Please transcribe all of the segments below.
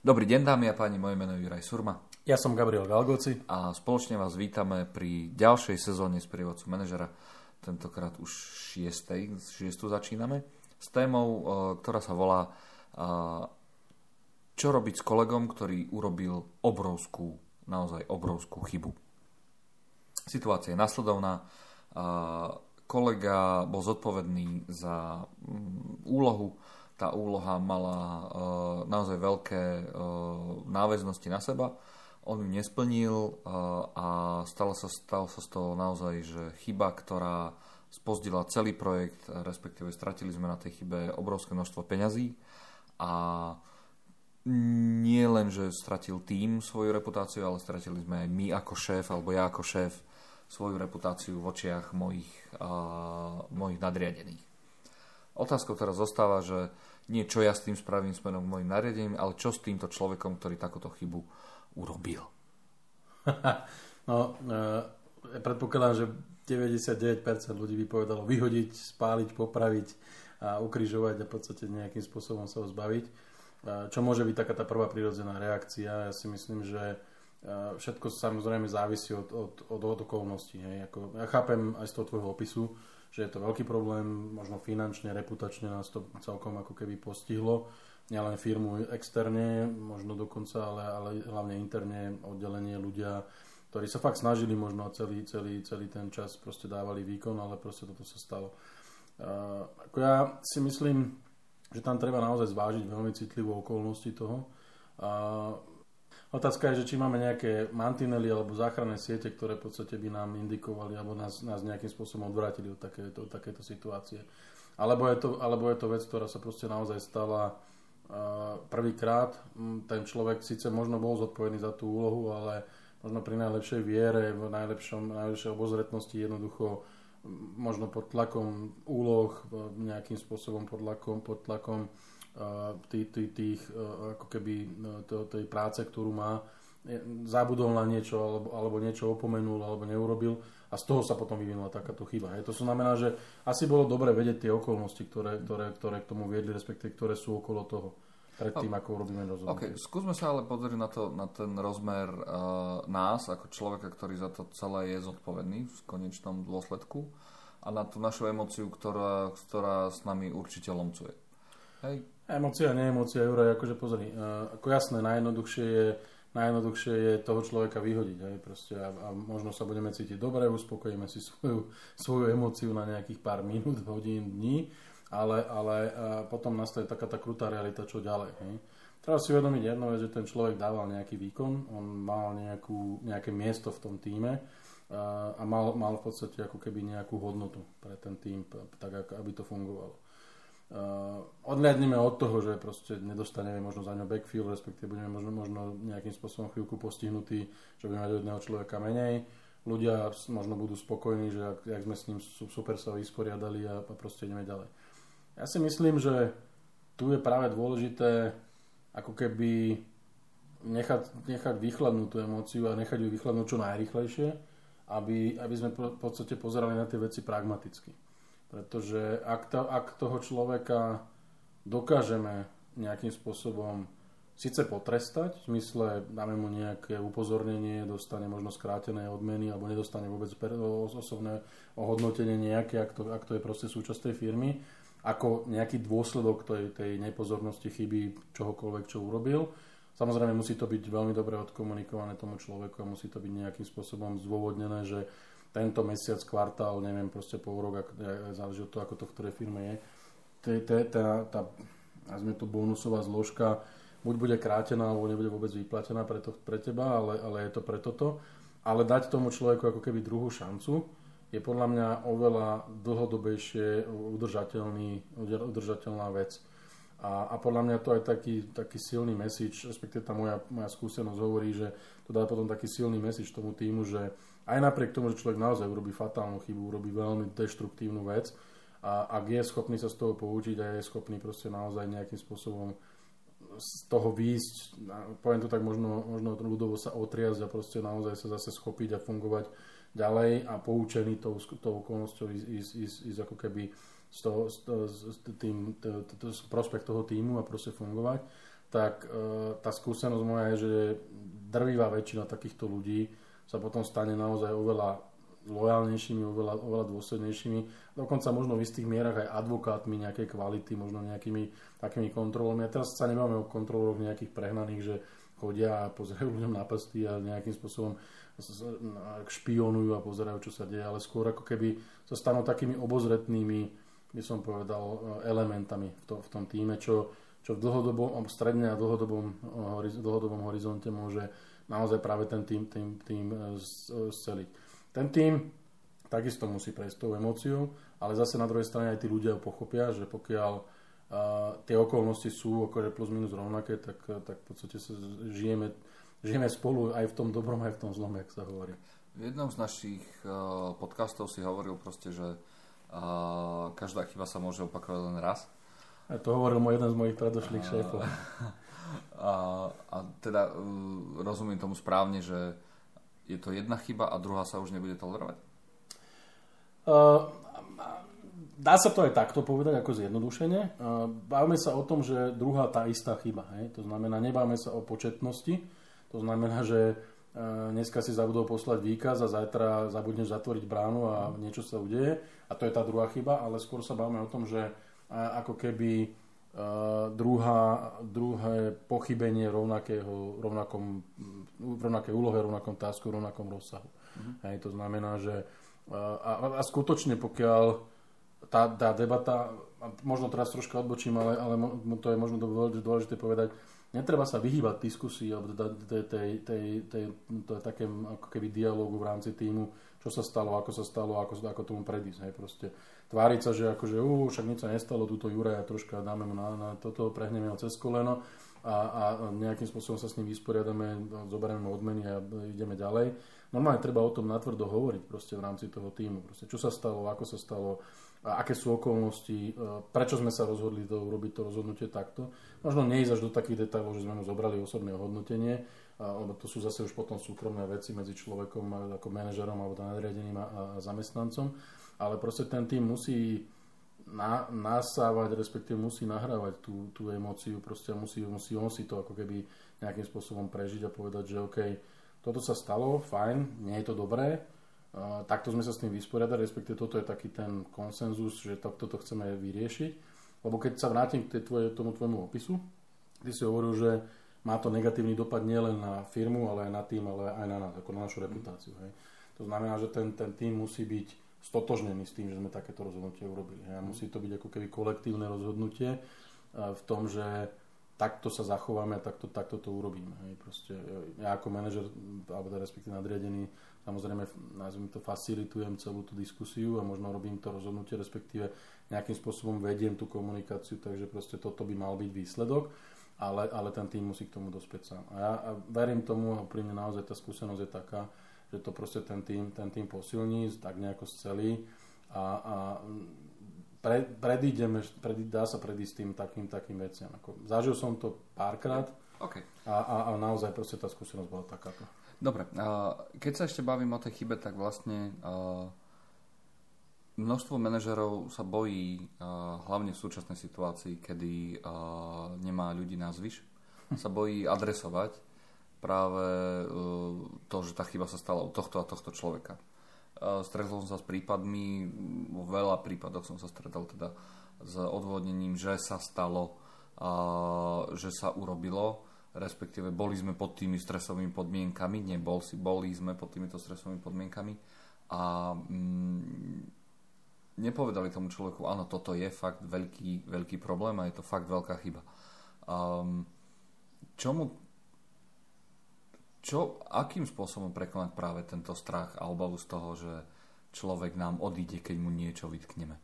Dobrý deň, dámy a páni, moje meno je Juraj Surma. Ja som Gabriel Galgóczi. A spoločne vás vítame pri ďalšej sezóne Sprievodcu Manažéra. Tentokrát už šiestu začíname. S témou, ktorá sa volá Čo robiť s kolegom, ktorý urobil naozaj obrovskú chybu. Situácia je nasledovná. Kolega bol zodpovedný za úlohu. Tá úloha mala naozaj veľké náväznosti na seba. On ju nesplnil a stalo sa z toho naozaj že chyba, ktorá spozdila celý projekt, respektíve stratili sme na tej chybe obrovské množstvo peňazí a nie len, že stratil tím svoju reputáciu, ale stratili sme aj my ako šéf, alebo ja ako šéf svoju reputáciu v očiach mojich nadriadených. Otázkou teraz zostáva, že nie čo ja s tým spravím smerom k mojim nariadením, ale čo s týmto človekom, ktorý takúto chybu urobil. No, predpokladám, že 99% ľudí by povedalo vyhodiť, spáliť, popraviť a ukrižovať a v podstate nejakým spôsobom sa ho zbaviť. Čo môže byť taká tá prvá prirodzená reakcia? Ja si myslím, že všetko samozrejme závisí od okolností. Ja chápem aj z toho tvojho opisu, že je to veľký problém, možno finančne, reputačne nás to celkom ako keby postihlo. Nielen firmu externe, možno dokonca, ale hlavne interne, oddelenie, ľudia, ktorí sa fakt snažili, možno celý ten čas proste dávali výkon, ale proste toto sa stalo. Ako ja si myslím, že tam treba naozaj zvážiť veľmi citlivú okolnosti toho. Otázka je, že či máme nejaké mantinely alebo záchranné siete, ktoré v podstate by nám indikovali alebo nás nejakým spôsobom odvrátili od takéto situácie. Alebo je to vec, ktorá sa proste naozaj stala prvýkrát. Ten človek síce možno bol zodpovedný za tú úlohu, ale možno pri najlepšej viere, v najlepšej obozretnosti jednoducho možno pod tlakom úloh, nejakým spôsobom pod tlakom tých ako keby tej práce, ktorú má, zabudol na niečo alebo niečo opomenul alebo neurobil a z toho sa potom vyvinula takáto chyba. To znamená, že asi bolo dobre vedieť tie okolnosti, ktoré k tomu viedli, respektíve ktoré sú okolo toho pred tým, ako urobíme rozhodnutie. Okay. Skúsme sa ale pozrieť na ten rozmer nás ako človeka, ktorý za to celé je zodpovedný v konečnom dôsledku a na tú našu emóciu, ktorá s nami určite lomcuje. Hej. Emócia, neemócia, Juraj, akože pozri. Ako jasné, najjednoduchšie je toho človeka vyhodiť. Hej, proste, a možno sa budeme cítiť dobre, uspokojíme si svoju emóciu na nejakých pár minút, hodín, dní, ale potom nastaje taká tá krutá realita, čo ďalej. Hej. Treba si uvedomiť jednu vec, že ten človek dával nejaký výkon, on mal nejaké miesto v tom tíme a mal v podstate ako keby nejakú hodnotu pre ten tím, tak aby to fungovalo. Odliadneme od toho, že proste nedostaneme možno za ňo backfield, respektíve budeme možno nejakým spôsobom chvíľku postihnutí, že budeme mať jedného človeka menej. Ľudia možno budú spokojní, že ak sme s ním super sa vysporiadali a proste ideme ďalej. Ja si myslím, že tu je práve dôležité ako keby nechať vychladnúť tú emóciu a nechať ju vychladnúť čo najrýchlejšie, aby sme v podstate pozerali na tie veci pragmaticky. Pretože ak toho človeka dokážeme nejakým spôsobom síce potrestať, v zmysle dáme mu nejaké upozornenie, dostane možno skrátené odmeny alebo nedostane vôbec osobné ohodnotenie nejaké, ak to je proste súčasť tej firmy, ako nejaký dôsledok tej nepozornosti, chyby, čohokoľvek, čo urobil. Samozrejme musí to byť veľmi dobre odkomunikované tomu človeku a musí to byť nejakým spôsobom zdôvodnené, že tento mesiac, kvartál, neviem, proste pol rok, záleží od toho, ako to v ktorej firme je, tá bonusová zložka buď bude krátená, alebo nebude vôbec vyplatená pre teba, ale je to pre toto. Ale dať tomu človeku ako keby druhú šancu je podľa mňa oveľa dlhodobejšie udržateľná vec. A podľa mňa to aj taký silný message, respektíve tá moja skúsenosť hovorí, že to dá potom taký silný message tomu tímu, že aj napriek tomu, že človek naozaj urobí fatálnu chybu, urobí veľmi deštruktívnu vec a ak je schopný sa z toho poučiť a je schopný proste naozaj nejakým spôsobom z toho výjsť, poviem to tak možno ľudovo sa otriasť a proste naozaj sa zase schopiť a fungovať ďalej a poučený tou okolnosťou ísť ako keby z prospech toho tímu a proste fungovať, tak tá skúsenosť moja je, že drvivá väčšina takýchto ľudí sa potom stane naozaj oveľa lojálnejšími, oveľa dôslednejšími, dokonca možno v istých mierach aj advokátmi nejakej kvality, možno nejakými takými kontrolami. A teraz sa nebavíme o kontrolóroch nejakých prehnaných, že chodia a pozerajú ľuďom na prsty a nejakým spôsobom špionujú a pozerajú, čo sa deje, ale skôr ako keby sa stanú takými obozretnými, by som povedal, elementami v tom týme, čo v dlhodobom, stredne a dlhodobom horizonte môže naozaj práve ten tým sceliť. Ten tým takisto musí prejsť tou emóciou, ale zase na druhej strane aj tí ľudia pochopia, že pokiaľ tie okolnosti sú okolo plus minus rovnaké, tak v podstate žijeme spolu aj v tom dobrom, aj v tom zlom, jak sa hovorí. V jednom z našich podcastov si hovoril proste, že každá chyba sa môže opakovať len raz. A to hovoril jeden z mojich predošlých šéfov. A teda rozumiem tomu správne, že je to jedna chyba a druhá sa už nebude tolerovať? Dá sa to aj takto povedať, ako zjednodušenie. Bavme sa o tom, že druhá tá istá chyba. Hej? To znamená, nebáme sa o početnosti. To znamená, že dneska si zabudol poslať výkaz a zajtra zabudneš zatvoriť bránu a niečo sa udeje. A to je tá druhá chyba, ale skôr sa bavme o tom, že ako keby druhé pochybenie rovnakej úlohe, rovnakom tasku, rovnakom rozsahu. Mm-hmm. Hej, to znamená, že a skutočne pokiaľ tá debata, možno teraz troška odbočím, ale to je možno dôležité povedať, netreba sa vyhýbať diskusii alebo takému ako keby dialógu v rámci týmu, čo sa stalo, ako tomu predísť. Hej, proste tváriť sa, že akože však nič sa nestalo, túto Juraja troška dáme mu na toto, prehneme ho cez koleno a nejakým spôsobom sa s ním vysporiadame, zoberieme odmeny a ideme ďalej. Normálne treba o tom natvrdo hovoriť proste v rámci toho týmu. Proste, čo sa stalo, ako sa stalo, a aké sú okolnosti, prečo sme sa rozhodli urobiť to rozhodnutie takto. Možno neísť až do takých detailov, že sme mu zobrali osobné hodnotenie, lebo to sú zase už potom súkromné veci medzi človekom ako manažerom alebo nadriadeným a zamestnancom, ale proste ten tým musí nasávať, respektíve musí nahrávať tú emóciu, proste musí on si to ako keby nejakým spôsobom prežiť a povedať, že OK, toto sa stalo, fajn, nie je to dobré, takto sme sa s tým vysporiadali, respektíve toto je taký ten konsenzus, že toto chceme vyriešiť, lebo keď sa vrátim k tomu tvojmu opisu, ty si hovoril, že má to negatívny dopad nielen na firmu, ale aj na tým, ale aj na nás, ako na našu reputáciu. Hej. To znamená, že ten tým musí byť stotožnený s tým, že sme takéto rozhodnutie urobili. Hej. A musí to byť ako keby kolektívne rozhodnutie v tom, že takto sa zachováme a takto to urobíme. Hej. Proste ja ako manažer, alebo respektíve nadriadený, samozrejme, nazvime to, facilitujem celú tú diskusiu a možno robím to rozhodnutie, respektíve nejakým spôsobom vediem tú komunikáciu, takže proste toto by mal byť výsledok, ale ten tým musí k tomu dospieť sám. A ja verím tomu, a pri mne naozaj tá skúsenosť je taká, že to proste ten tým posilní, tak nejako scelí a dá sa predísť tým takým veciam. Zažil som to párkrát a naozaj proste tá skúsenosť bola takáto. Dobre, keď sa ešte bavím o tej chybe, tak vlastne množstvo manažerov sa bojí, hlavne v súčasnej situácii, kedy nemá ľudí na zvyš, sa bojí adresovať práve to, že tá chyba sa stala u tohto a tohto človeka. Stretol som sa s prípadmi, vo veľa prípadoch som sa stretol teda s odvodnením, že sa stalo, že sa urobilo, respektíve boli sme pod tými stresovými podmienkami, boli sme pod týmito stresovými podmienkami a nepovedali tomu človeku, áno, toto je fakt veľký, veľký problém a je to fakt veľká chyba. Akým spôsobom prekonať práve tento strach a obavu z toho, že človek nám odíde, keď mu niečo vytkneme?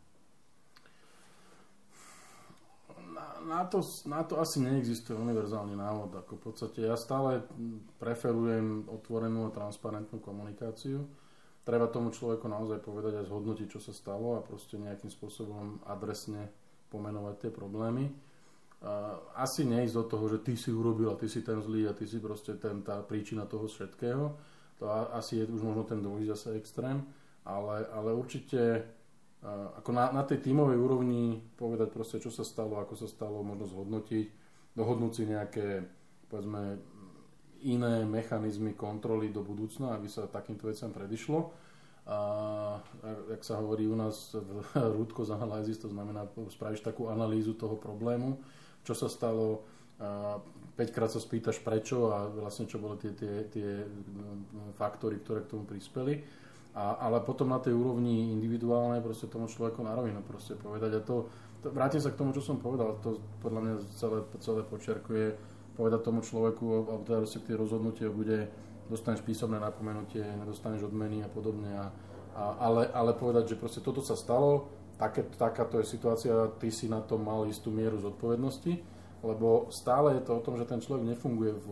Na to asi neexistuje univerzálny návod. Ako v podstate ja stále preferujem otvorenú a transparentnú komunikáciu. Treba tomu človeku naozaj povedať a zhodnotiť, čo sa stalo a proste nejakým spôsobom adresne pomenovať tie problémy. Asi neísť do toho, že ty si urobil a ty si ten zlý a ty si proste tá príčina toho všetkého. To asi je už možno ten druhý zase extrém, ale určite ako na tej tímovej úrovni povedať proste, čo sa stalo, ako sa stalo, možno zhodnotiť dohodnúť si nejaké, povedzme, iné mechanizmy kontroly do budúcna, aby sa takýmto veciam predišlo. A ak sa hovorí u nás v root cause analysis, to znamená spraviť takú analýzu toho problému, čo sa stalo, 5-krát sa spýtaš prečo a vlastne čo boli tie faktory, ktoré k tomu prispeli. Ale potom na tej úrovni individuálnej proste tomu človeku na rovinu proste povedať. A to vrátim sa k tomu, čo som povedal, to podľa mňa celé počerkuje, povedať tomu človeku, alebo teda si tie rozhodnutie bude, dostaneš písomné napomenutie, nedostaneš odmeny a podobne. Ale povedať, že proste toto sa stalo, takáto je situácia, ty si na to mal istú mieru zodpovednosti. Lebo stále je to o tom, že ten človek nefunguje v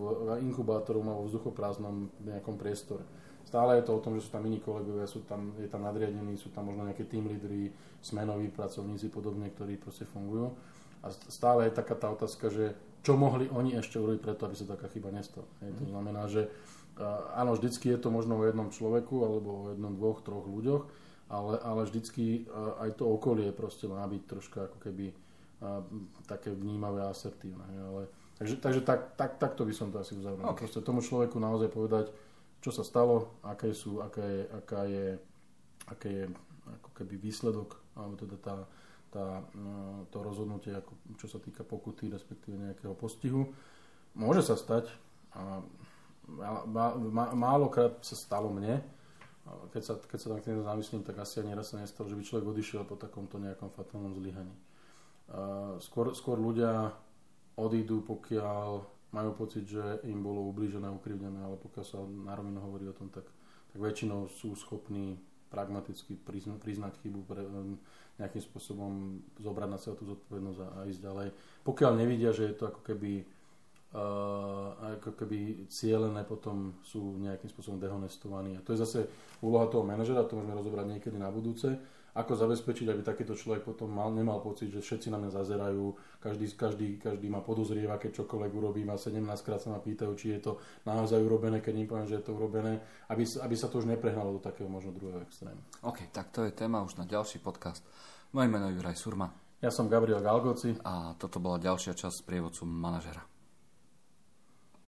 inkubátoru alebo vzduchoprázdnom nejakom priestore. Stále je to o tom, že sú tam iní kolegovia, je tam nadriadení, sú tam možno nejaké team lídri, smenoví pracovníci podobne, ktorí proste fungujú. A stále je taká tá otázka, že čo mohli oni ešte urobiť preto, aby sa taká chyba nestala. To znamená, že áno, vždycky je to možno o jednom človeku alebo o jednom, dvoch, troch ľuďoch, ale vždycky aj to okolie proste má byť troška ako keby také vnímavé a asertívne. Takže takto by som to asi uzavrel. Okay. Proste tomu človeku naozaj povedať, čo sa stalo, aké je ako keby výsledok, alebo teda to rozhodnutie, ako, čo sa týka pokuty, respektíve nejakého postihu. Môže sa stať, málokrát sa stalo mne, keď sa tak zamyslím, tak asi ani raz sa nestalo, že by človek odišiel po takomto nejakom fatálnom zlyhaní. Skôr ľudia odídu, pokiaľ majú pocit, že im bolo ublížené, ukrivdené, ale pokiaľ sa na rovinu hovorí o tom, tak väčšinou sú schopní pragmaticky priznať chybu, nejakým spôsobom zobrať na seba tú zodpovednosť a ísť ďalej. Pokiaľ nevidia, že je to ako keby cielené, potom sú nejakým spôsobom dehonestovaní. A to je zase úloha toho manažera, to môžeme rozobrať niekedy na budúce. Ako zabezpečiť, aby takýto človek potom nemal pocit, že všetci na mňa zazerajú, každý ma podozrieva, keď čokoľvek urobím a 17-krát sa ma pýtajú, či je to naozaj urobené, keď im poviem, že je to urobené, aby sa to už neprehnalo do takého možno druhého extrému. OK, tak to je téma už na ďalší podcast. Moje meno je Juraj Surma. Ja som Gabriel Galgóczi. A toto bola ďalšia časť Sprievodcu manažéra.